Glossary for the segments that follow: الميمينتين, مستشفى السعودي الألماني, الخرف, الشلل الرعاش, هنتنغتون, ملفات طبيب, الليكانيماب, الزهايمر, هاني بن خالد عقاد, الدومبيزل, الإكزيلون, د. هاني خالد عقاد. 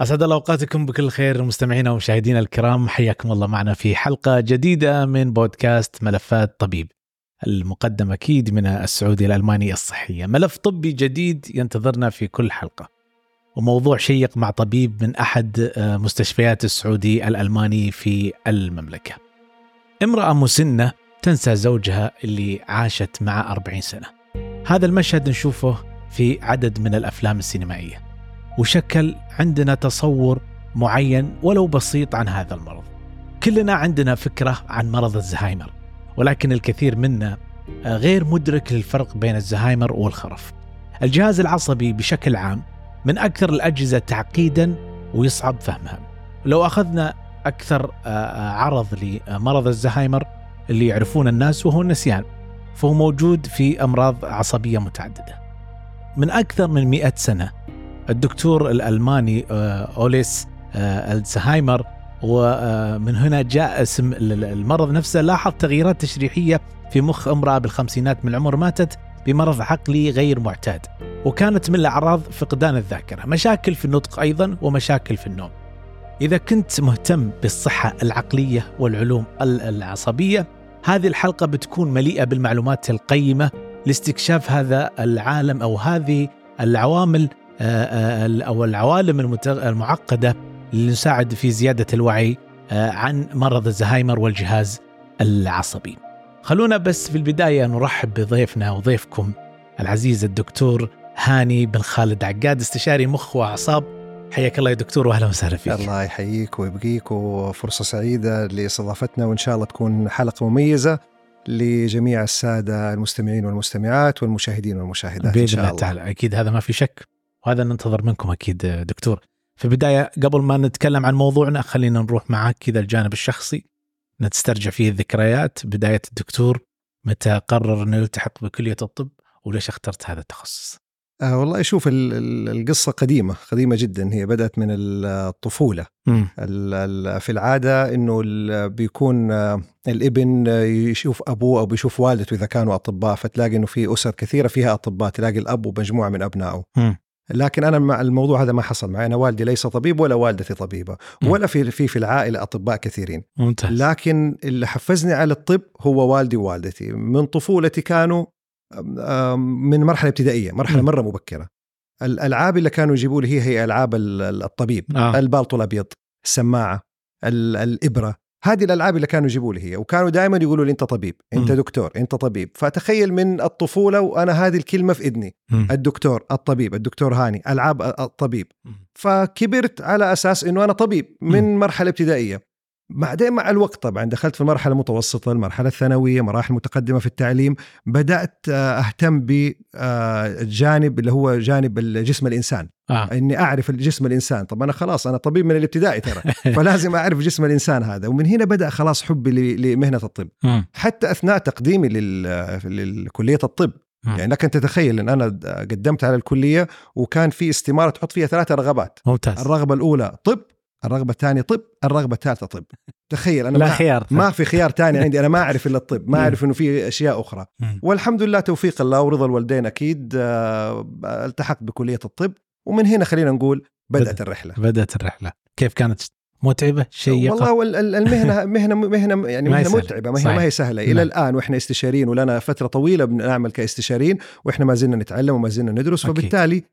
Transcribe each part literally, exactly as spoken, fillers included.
أسعد الله أوقاتكم بكل خير مستمعينا ومشاهدينا الكرام، حياكم الله معنا في حلقة جديدة من بودكاست ملفات طبيب، المقدم أكيد من السعودية الألمانية الصحية. ملف طبي جديد ينتظرنا في كل حلقة، وموضوع شيق مع طبيب من أحد مستشفيات السعودي الألماني في المملكة. امرأة مسنة تنسى زوجها اللي عاشت معه أربعين سنة. هذا المشهد نشوفه في عدد من الأفلام السينمائية، وشكل عندنا تصور معين ولو بسيط عن هذا المرض. كلنا عندنا فكرة عن مرض الزهايمر، ولكن الكثير منا غير مدرك للفرق بين الزهايمر والخرف. الجهاز العصبي بشكل عام من أكثر الأجهزة تعقيدا ويصعب فهمها. لو أخذنا أكثر عرض لمرض الزهايمر اللي يعرفون الناس وهو النسيان، فهو موجود في أمراض عصبية متعددة. من أكثر من مئة سنة الدكتور الألماني أوليس الزهايمر، ومن هنا جاء اسم المرض نفسه، لاحظ تغييرات تشريحية في مخ امرأة بالخمسينات من العمر ماتت بمرض عقلي غير معتاد، وكانت من الأعراض فقدان الذاكرة، مشاكل في النطق أيضا ومشاكل في النوم. إذا كنت مهتم بالصحة العقلية والعلوم العصبية، هذه الحلقة بتكون مليئة بالمعلومات القيمة لاستكشاف هذا العالم أو هذه العوامل أو العوالم المعقدة اللي نساعد في زيادة الوعي عن مرض الزهايمر والجهاز العصبي. خلونا بس في البداية نرحب بضيفنا وضيفكم العزيز الدكتور هاني بن خالد عقاد، استشاري مخ وأعصاب. حياك الله يا دكتور وأهلا وسهلا فيك. الله يحييك ويبقيك، وفرصة سعيدة لاستضافتنا، وإن شاء الله تكون حلقة مميزة لجميع السادة المستمعين والمستمعات والمشاهدين والمشاهدات بإذن إن شاء الله. تعالى. أكيد هذا ما في شك، وهذا ننتظر منكم أكيد دكتور. في البداية قبل ما نتكلم عن موضوعنا خلينا نروح معاك كذا الجانب الشخصي، نسترجع فيه الذكريات. بداية الدكتور، متى قرر أنه يلتحق بكلية الطب وليش اخترت هذا التخصص؟ آه والله شوف، القصة قديمة قديمة جدا، هي بدأت من الطفولة. في العادة أنه بيكون الابن يشوف أبوه أو بيشوف والدته إذا كانوا أطباء، فتلاقي أنه في أسر كثيرة فيها أطباء، تلاقي الأب ومجموعة من أبنائه. لكن أنا مع الموضوع هذا ما حصل معي، أنا والدي ليس طبيب ولا والدتي طبيبة، ولا في في في العائلة أطباء كثيرين. ممتاز. لكن اللي حفزني على الطب هو والدي ووالدتي. من طفولتي كانوا من مرحلة ابتدائية، مرحلة مرة مبكرة، الألعاب اللي كانوا يجيبوا لي هي هي ألعاب الطبيب، آه. البالطو الأبيض، السماعة، الإبرة، هذه الألعاب اللي كانوا يجيبوا لي هي، وكانوا دائما يقولوا لي أنت طبيب، أنت م. دكتور، أنت طبيب. فتخيل من الطفولة وأنا هذه الكلمة في إذني، م. الدكتور، الطبيب، الدكتور هاني، ألعاب الطبيب. م. فكبرت على أساس أنه أنا طبيب من م. مرحلة ابتدائية. بعدين مع الوقت طبعا دخلت في المرحلة المتوسطة، المرحلة الثانوية، مراحل متقدمة في التعليم، بدأت أهتم بجانب اللي هو جانب الجسم الإنسان، آه. إني أعرف الجسم الإنسان. طب أنا خلاص أنا طبيب من الابتدائي ترى، فلازم أعرف جسم الإنسان هذا. ومن هنا بدأ خلاص حبي لمهنة الطب، م. حتى أثناء تقديمي للكلية الطب، يعني لكن تتخيل أن أنا قدمت على الكلية وكان في استمارة تحط فيها ثلاثة رغبات. ممتاز. الرغبة الأولى طب، الرغبة الثانية طب، الرغبة الثالثة طب. تخيل أنا ما, ما في خيار تاني عندي، أنا ما أعرف إلا الطب، ما أعرف إنه في أشياء أخرى. والحمد لله توفيق الله ورضا الوالدين أكيد التحقت بكلية الطب، ومن هنا خلينا نقول بدأت الرحلة. بدأت الرحلة كيف كانت؟ متعبة شيقة والله المهنة، مهنة مهنة يعني مهنة متعبة، ما هي ما هي سهلة إلى الآن، وإحنا استشاريين ولنا فترة طويلة بنعمل كاستشاريين، وإحنا ما زلنا نتعلم وما زلنا ندرس، فبالتالي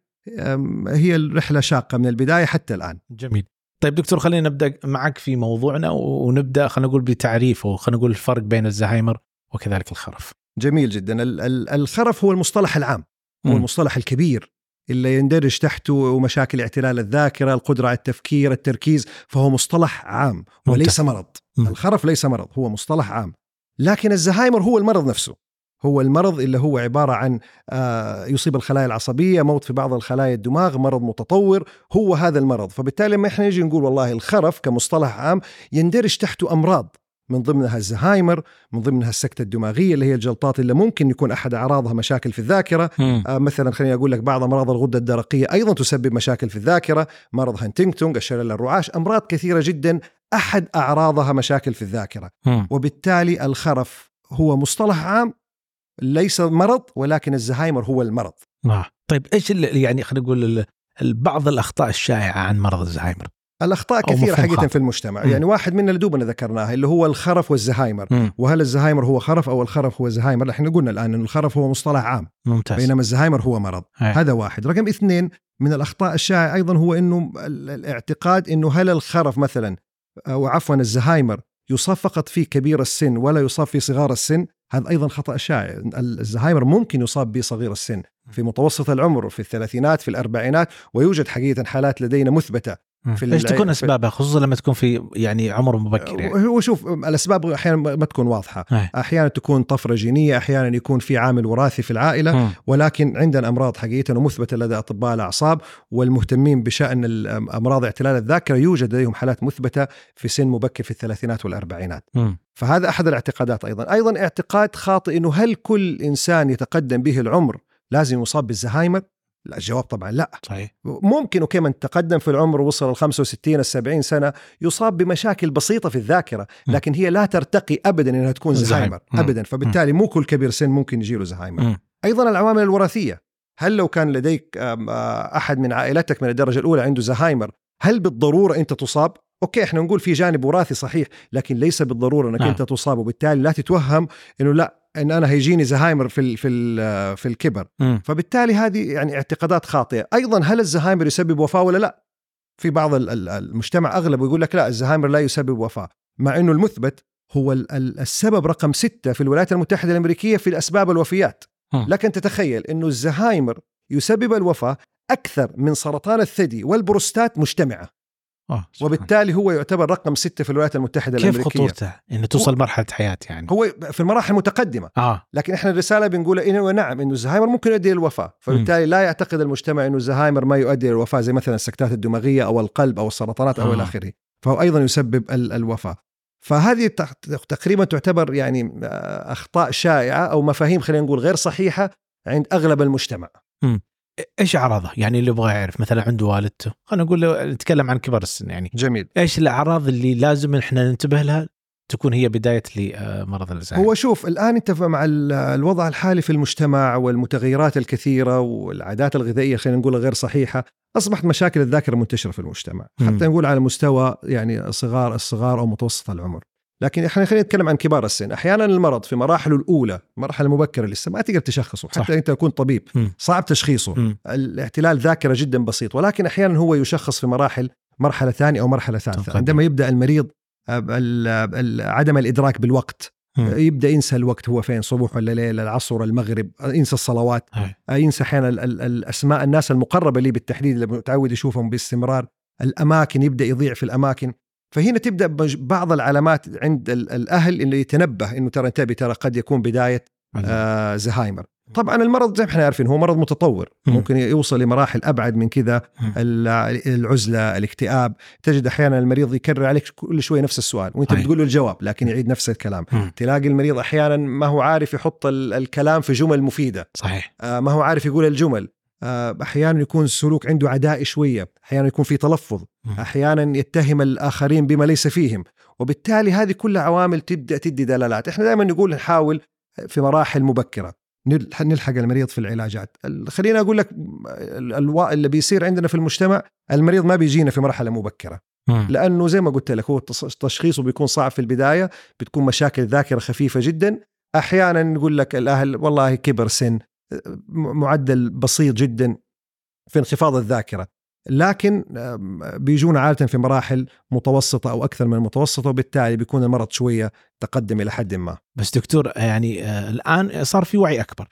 هي الرحلة شاقة من البداية حتى الآن. جميل. طيب دكتور، خلينا نبدأ معك في موضوعنا، ونبدأ خلينا نقول بتعريفه، خلينا نقول الفرق بين الزهايمر وكذلك الخرف. جميل جدا. الخرف هو المصطلح العام، هو المصطلح الكبير اللي يندرج تحته مشاكل اعتلال الذاكرة، القدرة على التفكير، التركيز، فهو مصطلح عام وليس مرض. الخرف ليس مرض، هو مصطلح عام. لكن الزهايمر هو المرض نفسه، هو المرض اللي هو عبارة عن يصيب الخلايا العصبية، موت في بعض الخلايا الدماغ، مرض متطور، هو هذا المرض. فبالتالي ما إحنا نجي نقول والله الخرف كمصطلح عام يندرج تحته أمراض، من ضمنها الزهايمر، من ضمنها السكتة الدماغية اللي هي الجلطات اللي ممكن يكون أحد أعراضها مشاكل في الذاكرة، آه مثلا خليني أقول لك بعض أمراض الغدة الدرقية أيضا تسبب مشاكل في الذاكرة، مرض هنتنغتون، الشلل الرعاش، أمراض كثيرة جدا أحد أعراضها مشاكل في الذاكرة. م. وبالتالي الخرف هو مصطلح عام ليس مرض، ولكن الزهايمر هو المرض. آه. طيب إيش يعني خلينا نقول بعض الأخطاء الشائعة عن مرض الزهايمر؟ الأخطاء كثيرة حقيقة في المجتمع. م. يعني واحد مننا دوبنا ذكرناها اللي هو الخرف والزهايمر. م. وهل الزهايمر هو خرف أو الخرف هو زهايمر؟ احنا قلنا الآن أن الخرف هو مصطلح عام، ممتاز. بينما الزهايمر هو مرض. هي. هذا واحد. رقم اثنين من الأخطاء الشائعة أيضا هو أنه الاعتقاد أنه هل الخرف مثلا أو عفوا الزهايمر يصاب فقط في كبير السن ولا يصاب في صغار السن. هذا أيضا خطأ شائع. الزهايمر ممكن يصاب بصغير السن، في متوسط العمر، في الثلاثينات، في الأربعينات، ويوجد حقيقة حالات لدينا مثبتة. إيش تكون أسبابها خصوصا لما تكون في يعني عمر مبكر؟ يعني. وشوف الأسباب أحيانا ما تكون واضحة، هي. أحيانا تكون طفرة جينية، أحيانا يكون في عامل وراثي في العائلة، م. ولكن عندنا أمراض حقيقة مثبتة لدى أطباء الأعصاب والمهتمين بشأن الأمراض اعتلال الذاكرة، يوجد لديهم حالات مثبتة في سن مبكر في الثلاثينات والأربعينات. م. فهذا أحد الاعتقادات. أيضا أيضا اعتقاد خاطئ إنه هل كل إنسان يتقدم به العمر لازم يصاب بالزهايمر؟ لا، الجواب طبعا لا. صحيح. ممكن وكمان تقدم في العمر وصل ال خمسة وستين ال سبعين سنة يصاب بمشاكل بسيطة في الذاكرة، لكن هي لا ترتقي أبدا إنها تكون زهايمر أبدا. فبالتالي مو كل كبير سن ممكن يجيله زهايمر. أيضا العوامل الوراثية، هل لو كان لديك أحد من عائلتك من الدرجة الأولى عنده زهايمر هل بالضرورة أنت تصاب؟ أوكي، إحنا نقول في جانب وراثي صحيح، لكن ليس بالضرورة أنك آه. أنت تصاب، وبالتالي لا تتوهم إنه لا ان انا هيجيني زهايمر في في في الكبر. م. فبالتالي هذه يعني اعتقادات خاطئه. ايضا هل الزهايمر يسبب وفاه ولا لا؟ في بعض المجتمع اغلب يقول لك لا، الزهايمر لا يسبب وفاه، مع انه المثبت هو السبب رقم ستة في الولايات المتحده الامريكيه في الاسباب الوفيات. م. لكن تتخيل انه الزهايمر يسبب الوفاه اكثر من سرطان الثدي والبروستات مجتمعه. أوه. وبالتالي هو يعتبر رقم ستة في الولايات المتحدة كيف الأمريكية. كيف خطورته؟ إنه توصل مرحلة حياة يعني. هو في المراحل متقدمة. آه. لكن إحنا الرسالة بنقولها إنه نعم إنه الزهايمر ممكن يؤدي للوفاة، فبالتالي م. لا يعتقد المجتمع إنه الزهايمر ما يؤدي للوفاة زي مثلا السكتات الدماغية أو القلب أو السرطانات أو آه. الآخره، فهو أيضا يسبب ال- الوفاة. فهذه تقريبا تعتبر يعني أخطاء شائعة أو مفاهيم خلينا نقول غير صحيحة عند أغلب المجتمع. م. إيش أعراضه؟ يعني اللي يبغى يعرف مثلا عنده والدته، خلينا نقول له نتكلم عن كبر السن يعني. جميل. إيش الأعراض اللي لازم إحنا ننتبه لها تكون هي بداية لمرض الزهايمر؟ هو شوف الآن أنت مع الوضع الحالي في المجتمع والمتغيرات الكثيرة والعادات الغذائية خلينا نقولها غير صحيحة، أصبحت مشاكل الذاكرة منتشرة في المجتمع، حتى نقول على مستوى يعني صغار الصغار أو متوسط العمر. لكن احنا خلينا نتكلم عن كبار السن. احيانا المرض في مراحله الاولى، مرحله مبكره لسه ما تقدر تشخصه، حتى صح. انت تكون طبيب م. صعب تشخيصه. م. الاعتلال ذاكره جدا بسيط، ولكن احيانا هو يشخص في مراحل مرحله ثانيه او مرحله ثالثه، عندما يبدا المريض عدم الادراك بالوقت. م. يبدا ينسى الوقت هو فين، صبح ولا ليل، العصر، المغرب، ينسى الصلوات، هي. ينسى احيانا الاسماء الناس المقربه لي بالتحديد اللي متعود يشوفهم باستمرار، الاماكن يبدا يضيع في الاماكن. فهنا تبدأ بعض العلامات عند الأهل اللي يتنبه إنه ترى انتبه ترى قد يكون بداية آه زهايمر. طبعا المرض زي ما احنا عارفين هو مرض متطور، ممكن يوصل لمراحل أبعد من كذا، العزلة، الاكتئاب. تجد أحيانا المريض يكرر عليك كل شوية نفس السؤال وانت بتقول له الجواب لكن يعيد نفس الكلام. تلاقي المريض أحيانا ما هو عارف يحط الكلام في جمل مفيدة، صحيح. آه ما هو عارف يقول الجمل. أحيانا يكون السلوك عنده عدائي شوية، أحيانا يكون في تلفظ، أحيانا يتهم الآخرين بما ليس فيهم، وبالتالي هذه كلها عوامل تبدأ تدي دلالات. إحنا دائما نقول نحاول في مراحل مبكرة نلحق المريض في العلاجات. خلينا أقول لك اللي بيصير عندنا في المجتمع، المريض ما بيجينا في مرحلة مبكرة لأنه زي ما قلت لك هو تشخيصه بيكون صعب في البداية، بتكون مشاكل ذاكرة خفيفة جدا. أحيانا نقول لك الأهل والله كبر سن، معدل بسيط جدا في انخفاض الذاكرة، لكن بيجون عادة في مراحل متوسطة أو أكثر من المتوسطة، وبالتالي بيكون المرض شوية تقدم إلى حد ما. بس دكتور يعني آه الآن صار في وعي أكبر،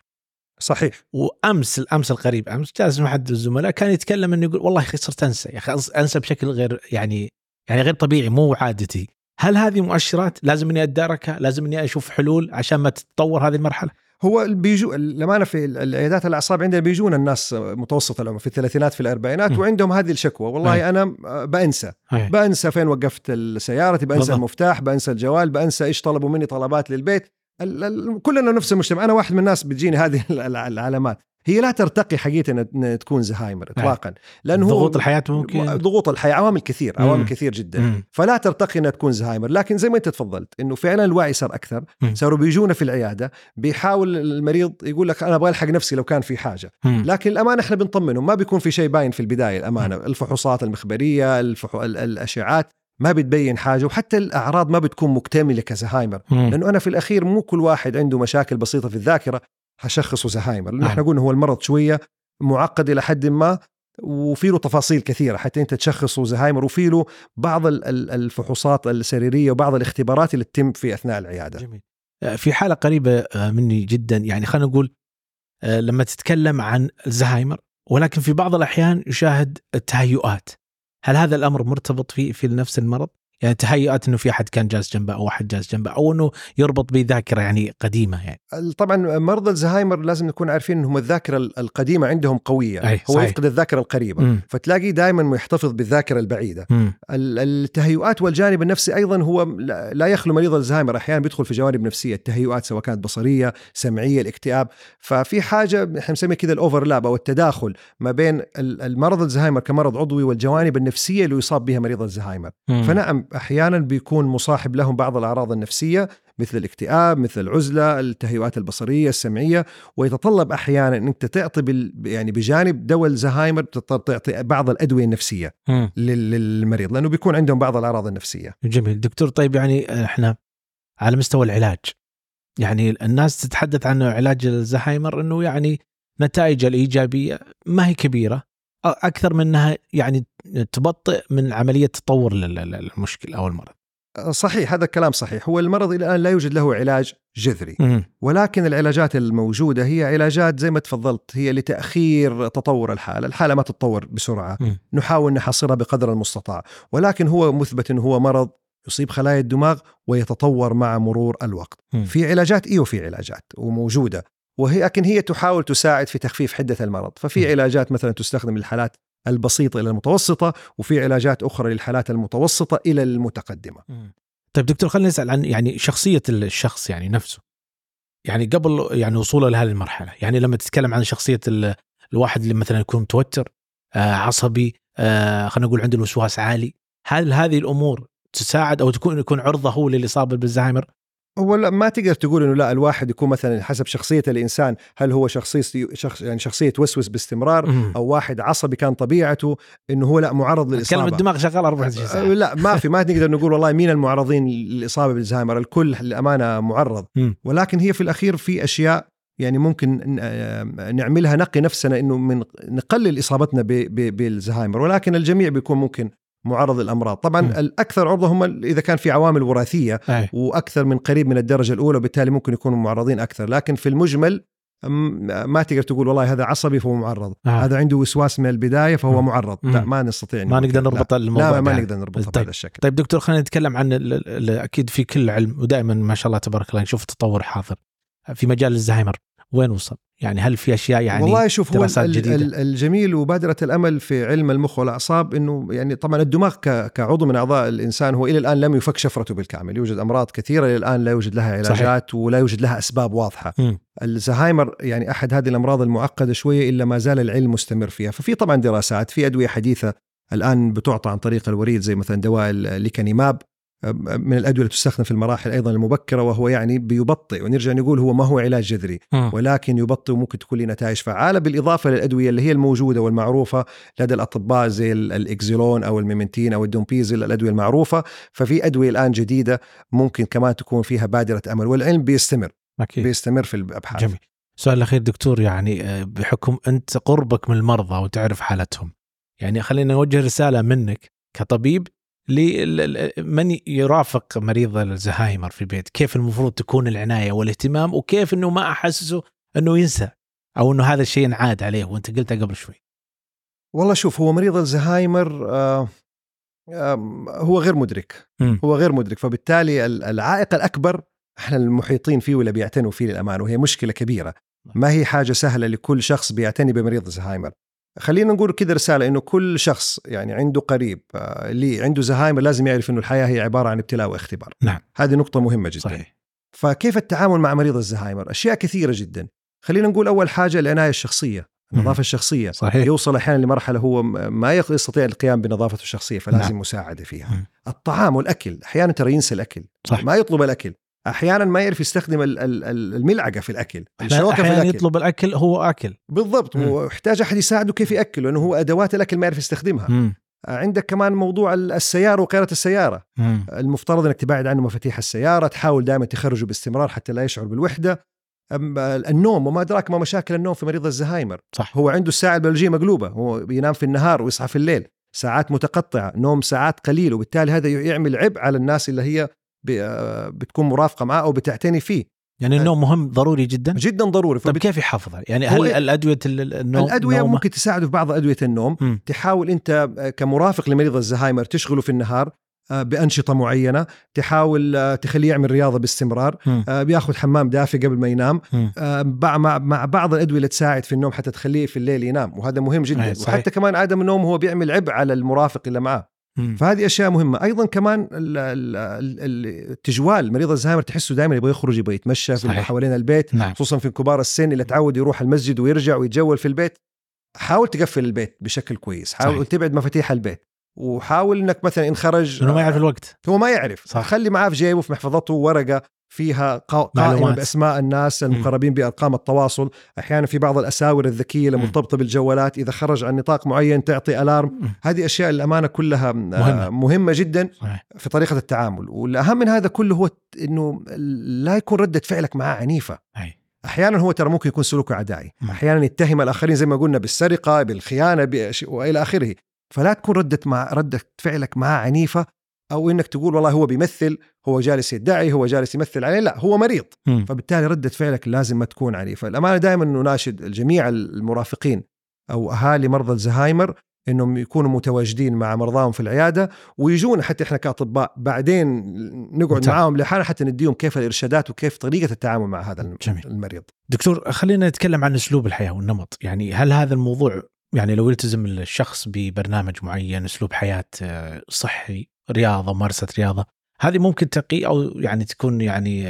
صحيح. وأمس الأمس القريب أمس جالس مع أحد الزملاء كان يتكلم إنه يقول والله صرت أنسى، يا أخي أنسى بشكل غير يعني يعني غير طبيعي، مو عادتي. هل هذه مؤشرات لازم إني أتداركها، لازم إني أشوف حلول عشان ما تتطور هذه المرحلة؟ هو بيجو لما أنا في العيادات الأعصاب عندنا بيجون الناس متوسط العمر في الثلاثينات في الأربعينات، م. وعندهم هذه الشكوى، والله هي. أنا بأنسى هي. بأنسى فين وقفت سيارتي، بأنسى بالضبط. المفتاح، بأنسى الجوال، بأنسى إيش طلبوا مني طلبات للبيت. كلنا نفس المجتمع. أنا واحد من الناس بتجيني هذه العلامات. هي لا ترتقي حقيقة أن تكون زهايمر إطلاقا، لأنه ضغوط الحياة ممكن ضغوط الحياة عوامل كثير عوامل مم. كثير جدا مم. فلا ترتقي أن تكون زهايمر. لكن زي ما أنت تفضلت أنه فعلا الوعي صار أكثر، صاروا بيجونا في العيادة بيحاول المريض يقول لك أنا أبغى ألحق نفسي لو كان في حاجة مم. لكن الأمانة إحنا بنطمنهم، ما بيكون في شيء باين في البداية الأمانة مم. الفحوصات المخبرية الفحو... الأشعات ما بتبين حاجة، وحتى الأعراض ما بتكون مكتملة كزهايمر، لأنه أنا في الأخير مو كل واحد عنده مشاكل بسيطة في الذاكرة هشخصه زهايمر، لأن احنا قلنا هو المرض شوية معقد إلى حد ما وفيه تفاصيل كثيرة حتى أنت تشخصه زهايمر، وفيه بعض الفحوصات السريرية وبعض الاختبارات اللي تتم في أثناء العيادة. جميل. في حالة قريبة مني جدا، يعني خلينا نقول لما تتكلم عن الزهايمر ولكن في بعض الأحيان يشاهد تهيؤات، هل هذا الأمر مرتبط في في نفس المرض؟ يعني تهيئات أنه في أحد كان جالس جنبه أو أحد جالس جنبه، أو أنه يربط بذاكرة يعني قديمة. يعني طبعا مرضى الزهايمر لازم نكون عارفين أنهم الذاكرة القديمة عندهم قوية، أي هو يفقد الذاكرة القريبة م. فتلاقي دائما يحتفظ بالذاكرة البعيدة. م. التهيئات والجانب النفسي أيضا هو لا يخلو مريض الزهايمر، أحيانا بيدخل في جوانب نفسية التهيئات سواء كانت بصرية سمعية الاكتئاب، ففي حاجة نحن نسميها كده الأوفرلاب أو التداخل ما بين المرض الزهايمر كمرض عضوي والجوانب النفسية اللي يصاب بها مريض الزهايمر. فنعم أحيانا بيكون مصاحب لهم بعض الأعراض النفسية مثل الاكتئاب مثل العزلة التهيؤات البصرية السمعية، ويتطلب أحيانا أنك تعطي بال... يعني بجانب دواء الزهايمر تضطر تعطي بعض الأدوية النفسية م. للمريض لأنه بيكون عندهم بعض الأعراض النفسية. جميل دكتور. طيب يعني احنا على مستوى العلاج، يعني الناس تتحدث عن علاج الزهايمر أنه يعني نتائج الإيجابية ما هي كبيرة، أكثر منها يعني تبطئ من عملية تطور للمشكلة أو المرض. صحيح، هذا الكلام صحيح. هو المرض إلى الآن لا يوجد له علاج جذري، ولكن العلاجات الموجودة هي علاجات زي ما تفضلت هي لتأخير تطور الحالة. الحالة ما تتطور بسرعة، نحاول نحصرها بقدر المستطاع، ولكن هو مثبت أنه هو مرض يصيب خلايا الدماغ ويتطور مع مرور الوقت. في علاجات إيه وفي علاجات وموجودة، وهي لكن هي تحاول تساعد في تخفيف حدة المرض. ففي م. علاجات مثلا تستخدم للحالات البسيطة إلى المتوسطة، وفي علاجات أخرى للحالات المتوسطة إلى المتقدمة. م. طيب دكتور خلينا نسأل عن يعني شخصية الشخص يعني نفسه، يعني قبل يعني وصوله لهذه المرحلة. يعني لما تتكلم عن شخصية الواحد اللي مثلا يكون متوتر آه عصبي آه خلينا نقول عنده الوسواس عالي، هل هذه الأمور تساعد أو تكون يكون عرضة هو للإصابة بالزهايمر؟ ولا ما تقدر تقول إنه لا، الواحد يكون مثلا حسب شخصية الإنسان، هل هو شخصية شخص يعني شخصية توسوس باستمرار مم. أو واحد عصبي كان طبيعته إنه هو لا معرض للإصابة. كلام الدماغ شغال أربعة وعشرين ساعة. لا ما في ما نقدر نقول والله مين المعرضين للإصابة بالزهايمر، الكل الأمانة معرض مم. ولكن هي في الأخير في أشياء يعني ممكن نعملها نقي نفسنا إنه من نقلل إصابتنا بالزهايمر، ولكن الجميع بيكون ممكن معرض الأمراض. طبعا م. الأكثر عرضة هم إذا كان في عوامل وراثية أي. وأكثر من قريب من الدرجة الأولى، وبالتالي ممكن يكونوا معرضين أكثر. لكن في المجمل ما تقدر تقول والله هذا عصبي فهو معرض آه. هذا عنده وسواس من البداية فهو م. معرض م. لا ما نستطيع ما نقدر نربط الموضوع لا ما, ما نقدر نربطه بهذا الشكل. طيب دكتور خلينا نتكلم عن ال ال أكيد في كل علم ودائما ما شاء الله تبارك الله نشوف تطور حاضر في مجال الزهايمر، وين وصل؟ يعني هل في أشياء يعني والله شوف دراسات جديدة؟ الجميل وبادرة الأمل في علم المخ والأعصاب أنه يعني طبعا الدماغ كعضو من أعضاء الإنسان هو إلى الآن لم يفك شفرته بالكامل، يوجد أمراض كثيرة إلى الآن لا يوجد لها علاجات صحيح. ولا يوجد لها أسباب واضحة م. الزهايمر يعني أحد هذه الأمراض المعقدة شوية إلا ما زال العلم مستمر فيها. ففي طبعا دراسات في أدوية حديثة الآن بتعطى عن طريق الوريد زي مثلا دواء الليكانيماب من الأدوية تستخدم في المراحل أيضا المبكرة، وهو يعني بيبطئ، ونرجع نقول هو ما هو علاج جذري ولكن يبطئ وممكن تكون له نتائج فعالة، بالإضافة للأدوية اللي هي الموجودة والمعروفة لدى الأطباء زي الإكزيلون أو الميمينتين أو الدومبيزل، الأدوية المعروفة. ففي أدوية الآن جديدة ممكن كمان تكون فيها بادرة أمل، والعلم بيستمر أكيد. بيستمر في الأبحاث. جميل. سؤال الأخير دكتور، يعني بحكم أنت قربك من المرضى وتعرف حالتهم، يعني خلينا نوجه رسالة منك كطبيب لمن يرافق مريض الزهايمر في البيت، كيف المفروض تكون العناية والاهتمام، وكيف أنه ما أحسسه أنه ينسى أو أنه هذا الشيء انعاد عليه، وأنت قلتها قبل شوي. والله شوف، هو مريض الزهايمر آه آه هو غير مدرك م. هو غير مدرك، فبالتالي العائق الأكبر احنا المحيطين فيه ولا بيعتنوا فيه للأمان، وهي مشكلة كبيرة، ما هي حاجة سهلة لكل شخص بيعتني بمريض الزهايمر. خلينا نقول كده رسالة إنه كل شخص يعني عنده قريب اللي عنده زهايمر لازم يعرف إنه الحياة هي عبارة عن ابتلاء واختبار. نعم. هذه نقطة مهمة جدا. صحيح. فكيف التعامل مع مريض الزهايمر؟ أشياء كثيرة جدا، خلينا نقول أول حاجة العناية الشخصية، النظافة الشخصية. صحيح. يوصل أحيانا لمرحلة هو ما يستطيع القيام بنظافته الشخصية، فلازم نعم. مساعدة فيها. مم. الطعام والأكل، أحيانا ترى ينسى الأكل. صح. ما يطلب الأكل، أحيانا ما يعرف يستخدم الملعقة في الأكل، الشوكة في الأكل، أحيانا يطلب الأكل هو أكل بالضبط، ويحتاج أحد يساعده كيف يأكل، لأنه هو أدوات الأكل ما يعرف يستخدمها. مم. عندك كمان موضوع السيارة وقيادة السيارة. مم. المفترض أنك تبعد عنه مفاتيح السيارة، تحاول دائما تخرجه باستمرار حتى لا يشعر بالوحدة. النوم، وما أدراك ما مشاكل النوم في مريض الزهايمر. صح. هو عنده الساعة البيولوجية مقلوبة، هو بينام في النهار ويصحى في الليل، ساعات متقطعة، نوم ساعات قليل، وبالتالي هذا يعمل عبء على الناس اللي هي بتكون مرافقة معه أو بتعتني فيه. يعني النوم مهم، ضروري جدا جدا ضروري. طب كيف يحافظها؟ يعني هل الأدوية النوم الأدوية ممكن تساعده في بعض أدوية النوم. م. تحاول أنت كمرافق لمريض الزهايمر تشغله في النهار بأنشطة معينة، تحاول تخليه يعمل رياضة باستمرار، م. بياخد حمام دافئ قبل ما ينام، مع بعض الأدوية اللي تساعد في النوم حتى تخليه في الليل ينام، وهذا مهم جدا. وحتى كمان عدم النوم هو بيعمل عبء على المرافق اللي معاه. مم. فهذه أشياء مهمة. أيضا كمان التجوال، مريض الزهايمر تحسه دائما يبغى يخرج، يبغى يتمشى في حوالين البيت. نعم. خصوصا في كبار السن اللي تعود يروح المسجد ويرجع ويتجول في البيت، حاول تقفل البيت بشكل كويس، حاول صحيح. تبعد مفاتيح البيت، وحاول أنك مثلا إن خرج هو ما يعرف الوقت، هو ما يعرف صح. خلي معاه في جيبه في محفظته ورقة فيها قائمة بأسماء الناس المقربين بأرقام التواصل. أحيانا في بعض الأساور الذكية المرتبطة بالجوالات، إذا خرج عن نطاق معين تعطي ألارم. هذه أشياء الأمانة كلها مهمة, مهمة جدا في طريقة التعامل. والأهم من هذا كله هو أنه لا يكون ردة فعلك معاه عنيفة. أحيانا هو ترى ممكن يكون سلوكه عدائي، أحيانا يتهم الآخرين زي ما قلنا بالسرقة، بالخيانة وإلى آخره، فلا تكون ردة, مع ردة فعلك معاه عنيفة، أو إنك تقول والله هو بيمثل، هو جالس يدعي، هو جالس يمثل عليه، لا هو مريض. م. فبالتالي ردة فعلك لازم ما تكون عنيفة. الأمانة دائما نناشد الجميع المرافقين أو أهالي مرضى الزهايمر إنهم يكونوا متواجدين مع مرضاهم في العيادة، ويجون حتى إحنا كأطباء بعدين نقعد متعب. معاهم لحالة حتى نديهم كيف الإرشادات وكيف طريقة التعامل مع هذا جميل. المريض. دكتور، خلينا نتكلم عن أسلوب الحياة والنمط. يعني هل هذا الموضوع يعني لو يلتزم الشخص ببرنامج معين، أسلوب حياة صحي، رياضة، ممارسة رياضة، هذه ممكن تقي أو يعني تكون يعني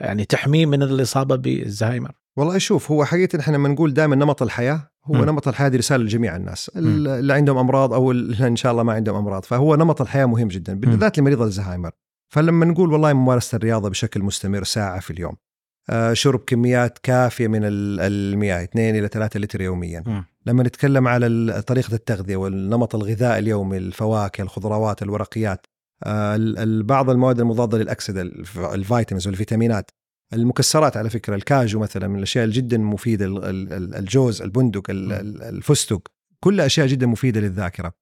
يعني تحميه من الإصابة بالزهايمر؟ والله أشوف هو حقيقة إحنا ما نقول دائما نمط الحياة، هو م. نمط الحياة دي رسالة لجميع الناس، م. اللي عندهم أمراض أو اللي إن شاء الله ما عندهم أمراض، فهو نمط الحياة مهم جدا بالذات لمريض الزهايمر. فلما نقول والله ممارسة الرياضة بشكل مستمر ساعة في اليوم، شرب كميات كافية من المياه اثنين إلى ثلاثة لتر يوميا. م. لما نتكلم على طريقة التغذية والنمط الغذائي اليومي، الفواكه، الخضروات، الورقيات، بعض المواد المضادة للأكسدة، الفيتامينز والفيتامينات، المكسرات، على فكرة الكاجو مثلا من الأشياء جدا مفيدة، الجوز، البندق، الفستق، كل أشياء جدا مفيدة للذاكرة.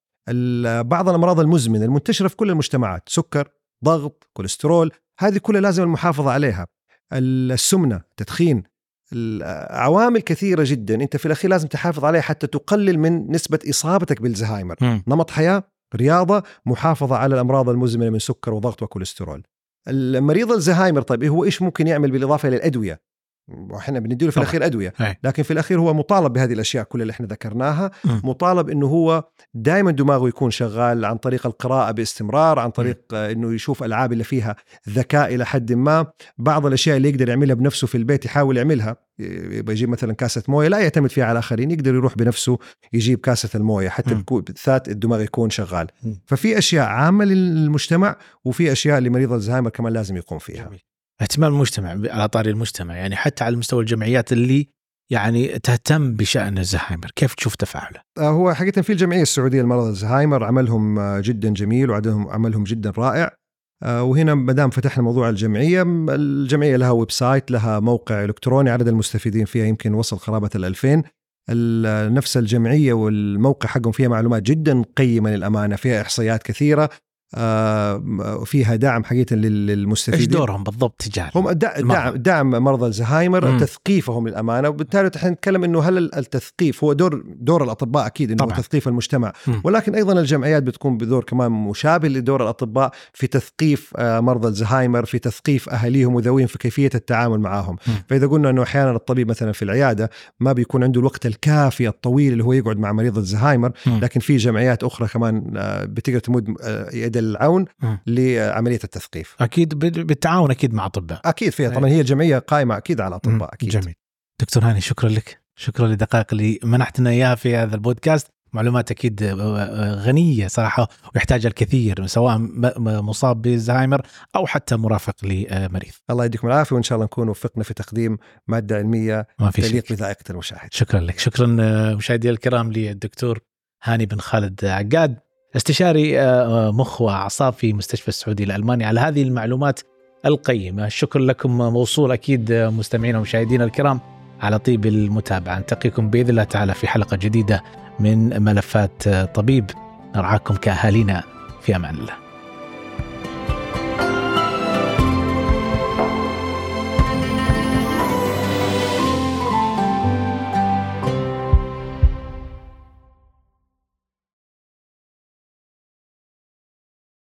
بعض الأمراض المزمنة المنتشرة في كل المجتمعات، سكر، ضغط، كوليسترول، هذه كلها لازم المحافظة عليها. السمنة، تدخين، عوامل كثيرة جدا أنت في الأخير لازم تحافظ عليها حتى تقلل من نسبة إصابتك بالزهايمر. م. نمط حياة، رياضة، محافظة على الأمراض المزمنة من سكر وضغط وكوليسترول. المريض الزهايمر طيب هو إيش ممكن يعمل بالإضافة للأدوية؟ وإحنا بنديله في الأخير أدوية، لكن في الأخير هو مطالب بهذه الأشياء كل اللي إحنا ذكرناها. م. مطالب إنه هو دائما دماغه يكون شغال عن طريق القراءة باستمرار، عن طريق م. إنه يشوف ألعاب اللي فيها ذكاء إلى حد ما. بعض الأشياء اللي يقدر يعملها بنفسه في البيت يحاول يعملها، يجيب مثلا كاسة موية لا يعتمد فيها على آخرين، يقدر يروح بنفسه يجيب كاسة الموية حتى بالذات الدماغ يكون شغال. م. ففي أشياء عامة للمجتمع وفي أشياء لمريض الزهايمر كمان لازم يقوم فيها. جميل. اهتمام المجتمع، على طاري المجتمع يعني حتى على مستوى الجمعيات اللي يعني تهتم بشأن الزهايمر، كيف تشوف تفاعله؟ هو حقيقة في الجمعية السعودية لمرض الزهايمر عملهم جدا جميل وعدهم عملهم جدا رائع. وهنا مدام فتحنا موضوع الجمعية، الجمعية لها ويب سايت، لها موقع إلكتروني، عدد المستفيدين فيها يمكن وصل قرابة الألفين. نفس الجمعية والموقع حقهم فيها معلومات جدا قيمة للأمانة، فيها إحصائيات كثيرة، فيها دعم حقيقة للمستفيدين. إيش دورهم بالضبط تجاه هم دعم, دعم مرضى الزهايمر، تثقيفهم للأمانة. وبالتالي نحن نتكلم إنه هل التثقيف هو دور دور الأطباء أكيد إنه طبعا. تثقيف المجتمع، م. ولكن أيضا الجمعيات بتكون بدور كمان مشابه لدور الأطباء في تثقيف مرضى الزهايمر، في تثقيف أهليهم وذويهم في كيفية التعامل معهم. م. فإذا قلنا إنه أحيانا الطبيب مثلا في العيادة ما بيكون عنده الوقت الكافي الطويل اللي هو يقعد مع مريض الزهايمر، م. لكن في جمعيات أخرى كمان بتقدر تمد يد العون م. لعملية التثقيف، أكيد بالتعاون أكيد مع أطباء، أكيد فيها طبعا. هي الجمعية قائمة أكيد على أطباء. أكيد. جميل. دكتور هاني شكرا لك، شكرا لدقائق اللي منحتنا إياها في هذا البودكاست. معلومات أكيد غنية صراحة ويحتاجها الكثير سواء مصاب بالزهايمر أو حتى مرافق لمريض. الله يديكم العافية، وإن شاء الله نكون وفقنا في تقديم مادة علمية تليق بذائقة المشاهد. شكرا لك، شكرا مشاهدي الكرام للدكتور هاني بن خالد عقاد استشاري مخ وأعصاب في مستشفى السعودي الألماني على هذه المعلومات القيمة. الشكر لكم موصول أكيد مستمعين ومشاهدين الكرام على طيب المتابعة. نلتقيكم بإذن الله تعالى في حلقة جديدة من ملفات طبيب. نرعاكم كأهالينا في أمان الله.